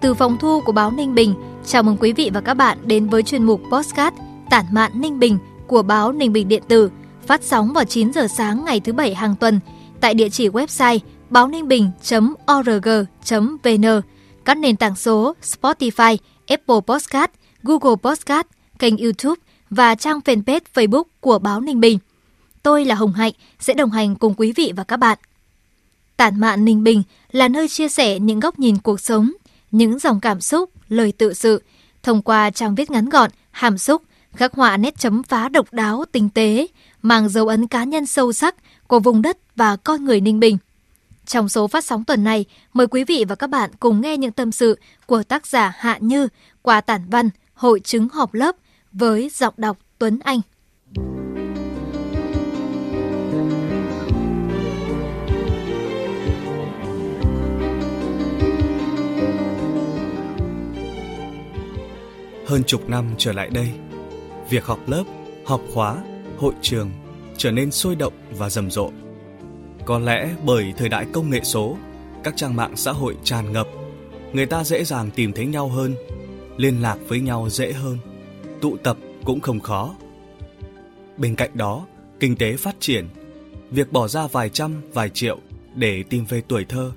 Từ phòng thu của báo Ninh Bình, chào mừng quý vị và các bạn đến với chuyên mục podcast Tản mạn Ninh Bình của báo Ninh Bình điện tử, phát sóng vào 9 giờ sáng ngày thứ Bảy hàng tuần tại địa chỉ website baoninhbinh.org.vn, các nền tảng số Spotify, Apple Podcast, Google Podcast, kênh YouTube và trang fanpage Facebook của báo Ninh Bình. Tôi là Hồng Hạnh sẽ đồng hành cùng quý vị và các bạn. Tản mạn Ninh Bình là nơi chia sẻ những góc nhìn cuộc sống, những dòng cảm xúc, lời tự sự thông qua trang viết ngắn gọn, hàm xúc, khắc họa nét chấm phá độc đáo, tinh tế, mang dấu ấn cá nhân sâu sắc của vùng đất và con người Ninh Bình. Trong số phát sóng tuần này, mời quý vị và các bạn cùng nghe những tâm sự của tác giả Hạ Như qua tản văn Hội chứng họp lớp với giọng đọc Tuấn Anh. Hơn chục năm trở lại đây, việc họp lớp, họp khóa, hội trường trở nên sôi động và rầm rộ. Có lẽ bởi thời đại công nghệ số, các trang mạng xã hội tràn ngập, người ta dễ dàng tìm thấy nhau hơn, liên lạc với nhau dễ hơn, tụ tập cũng không khó. Bên cạnh đó, kinh tế phát triển, việc bỏ ra vài trăm, vài triệu để tìm về tuổi thơ,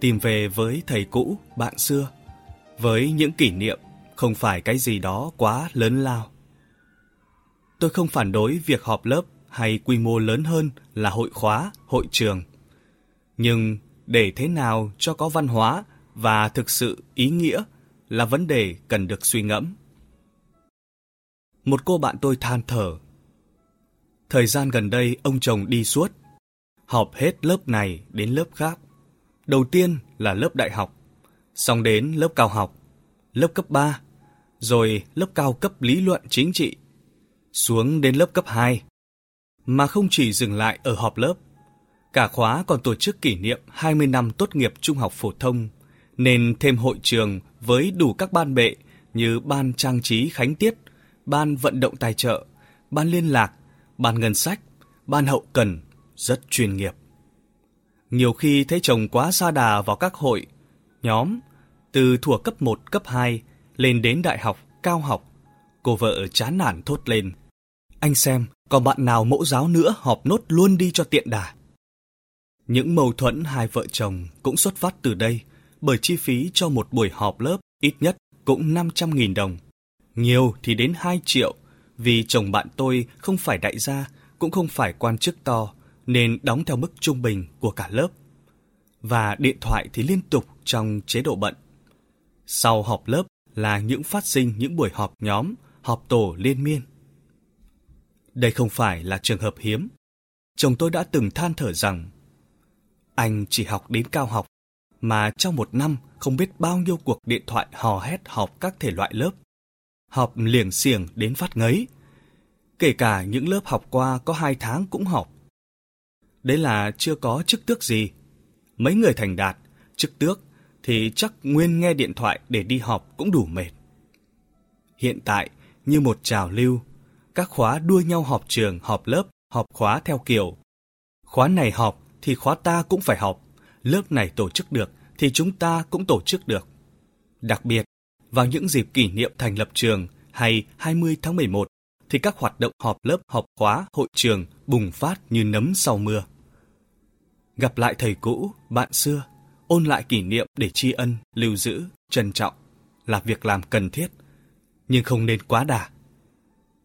tìm về với thầy cũ, bạn xưa, với những kỷ niệm, không phải cái gì đó quá lớn lao. Tôi không phản đối việc họp lớp hay quy mô lớn hơn là hội khóa, hội trường. Nhưng để thế nào cho có văn hóa và thực sự ý nghĩa là vấn đề cần được suy ngẫm. Một cô bạn tôi than thở. Thời gian gần đây ông chồng đi suốt, họp hết lớp này đến lớp khác. Đầu tiên là lớp đại học, xong đến lớp cao học, lớp cấp 3, rồi lớp cao cấp lý luận chính trị, xuống đến lớp cấp 2. Mà không chỉ dừng lại ở họp lớp, cả khóa còn tổ chức kỷ niệm 20 năm tốt nghiệp trung học phổ thông, nên thêm hội trường với đủ các ban bệ như ban trang trí khánh tiết, ban vận động tài trợ, ban liên lạc, ban ngân sách, ban hậu cần, rất chuyên nghiệp. Nhiều khi thấy chồng quá sa đà vào các hội, nhóm, từ thuở cấp 1, cấp 2, lên đến đại học, cao học, cô vợ chán nản thốt lên. Anh xem, còn bạn nào mẫu giáo nữa họp nốt luôn đi cho tiện đà. Những mâu thuẫn hai vợ chồng cũng xuất phát từ đây, bởi chi phí cho một buổi họp lớp ít nhất cũng 500.000 đồng. Nhiều thì đến 2 triệu, vì chồng bạn tôi không phải đại gia, cũng không phải quan chức to, nên đóng theo mức trung bình của cả lớp. Và điện thoại thì liên tục trong chế độ bận. Sau họp lớp là những phát sinh những buổi họp nhóm, họp tổ liên miên. Đây không phải là trường hợp hiếm. Chồng tôi đã từng than thở rằng anh chỉ học đến cao học mà trong một năm không biết bao nhiêu cuộc điện thoại hò hét họp các thể loại lớp. Họp liềng xiềng đến phát ngấy. Kể cả những lớp học qua có 2 tháng cũng họp. Đấy là chưa có chức tước gì. Mấy người thành đạt, chức tước thì chắc nguyên nghe điện thoại để đi họp cũng đủ mệt. Hiện tại, như một trào lưu, các khóa đua nhau họp trường, họp lớp, họp khóa theo kiểu. Khóa này họp thì khóa ta cũng phải họp, lớp này tổ chức được thì chúng ta cũng tổ chức được. Đặc biệt, vào những dịp kỷ niệm thành lập trường hay 20 tháng 11 thì các hoạt động họp lớp, họp khóa, hội trường bùng phát như nấm sau mưa. Gặp lại thầy cũ, bạn xưa, ôn lại kỷ niệm để tri ân, lưu giữ, trân trọng là việc làm cần thiết, nhưng không nên quá đà.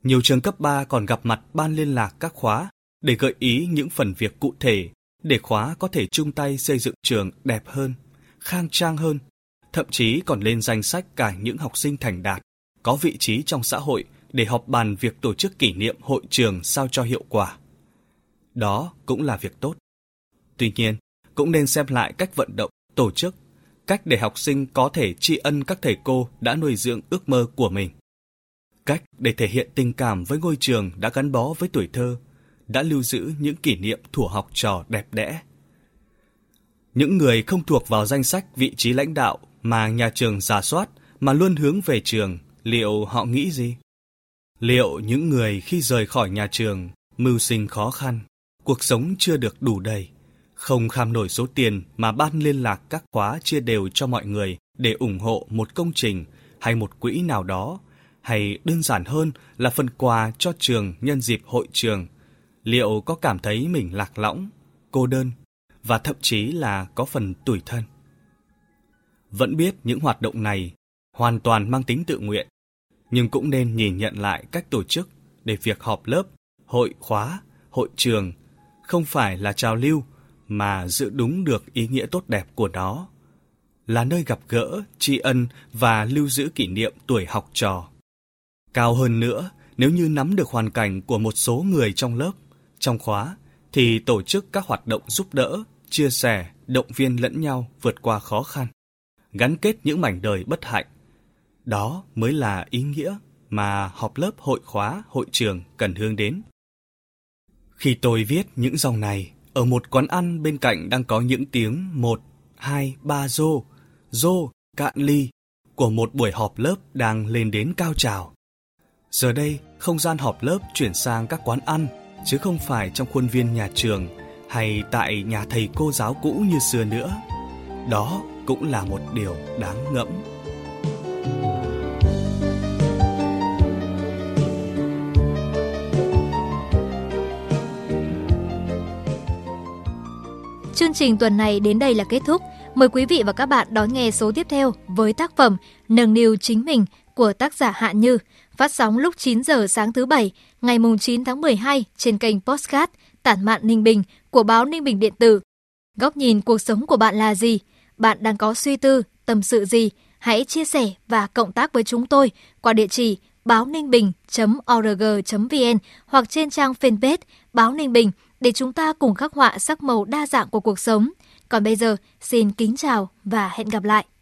Nhiều trường cấp 3 còn gặp mặt ban liên lạc các khóa để gợi ý những phần việc cụ thể để khóa có thể chung tay xây dựng trường đẹp hơn, khang trang hơn, thậm chí còn lên danh sách cả những học sinh thành đạt, có vị trí trong xã hội để họp bàn việc tổ chức kỷ niệm hội trường sao cho hiệu quả. Đó cũng là việc tốt. Tuy nhiên, cũng nên xem lại cách vận động, tổ chức, cách để học sinh có thể tri ân các thầy cô đã nuôi dưỡng ước mơ của mình, cách để thể hiện tình cảm với ngôi trường đã gắn bó với tuổi thơ, đã lưu giữ những kỷ niệm thủa học trò đẹp đẽ. Những người không thuộc vào danh sách vị trí lãnh đạo mà nhà trường rà soát mà luôn hướng về trường, liệu họ nghĩ gì? Liệu những người khi rời khỏi nhà trường, mưu sinh khó khăn, cuộc sống chưa được đủ đầy, không kham nổi số tiền mà ban liên lạc các khóa chia đều cho mọi người để ủng hộ một công trình hay một quỹ nào đó, hay đơn giản hơn là phần quà cho trường nhân dịp hội trường, liệu có cảm thấy mình lạc lõng, cô đơn và thậm chí là có phần tủi thân? Vẫn biết những hoạt động này hoàn toàn mang tính tự nguyện, nhưng cũng nên nhìn nhận lại cách tổ chức để việc họp lớp, hội khóa, hội trường không phải là trào lưu mà giữ đúng được ý nghĩa tốt đẹp của nó, là nơi gặp gỡ, tri ân và lưu giữ kỷ niệm tuổi học trò. Cao hơn nữa, nếu như nắm được hoàn cảnh của một số người trong lớp, trong khóa, thì tổ chức các hoạt động giúp đỡ, chia sẻ, động viên lẫn nhau vượt qua khó khăn, gắn kết những mảnh đời bất hạnh. Đó mới là ý nghĩa mà họp lớp, hội khóa, hội trường cần hướng đến. Khi tôi viết những dòng này, ở một quán ăn bên cạnh đang có những tiếng 1, 2, 3 rô, rô, cạn ly của một buổi họp lớp đang lên đến cao trào. Giờ đây, không gian họp lớp chuyển sang các quán ăn, chứ không phải trong khuôn viên nhà trường hay tại nhà thầy cô giáo cũ như xưa nữa. Đó cũng là một điều đáng ngẫm. Chương trình tuần này đến đây là kết thúc. Mời quý vị và các bạn đón nghe số tiếp theo với tác phẩm Nâng niu chính mình của tác giả Hạ Như, phát sóng lúc 9 giờ sáng thứ Bảy, ngày 9 tháng 12 trên kênh Podcast Tản mạn Ninh Bình của báo Ninh Bình điện tử. Góc nhìn cuộc sống của bạn là gì? Bạn đang có suy tư, tâm sự gì? Hãy chia sẻ và cộng tác với chúng tôi qua địa chỉ baoninhbinh.org.vn hoặc trên trang fanpage Báo Ninh Bình để chúng ta cùng khắc họa sắc màu đa dạng của cuộc sống. Còn bây giờ, xin kính chào và hẹn gặp lại!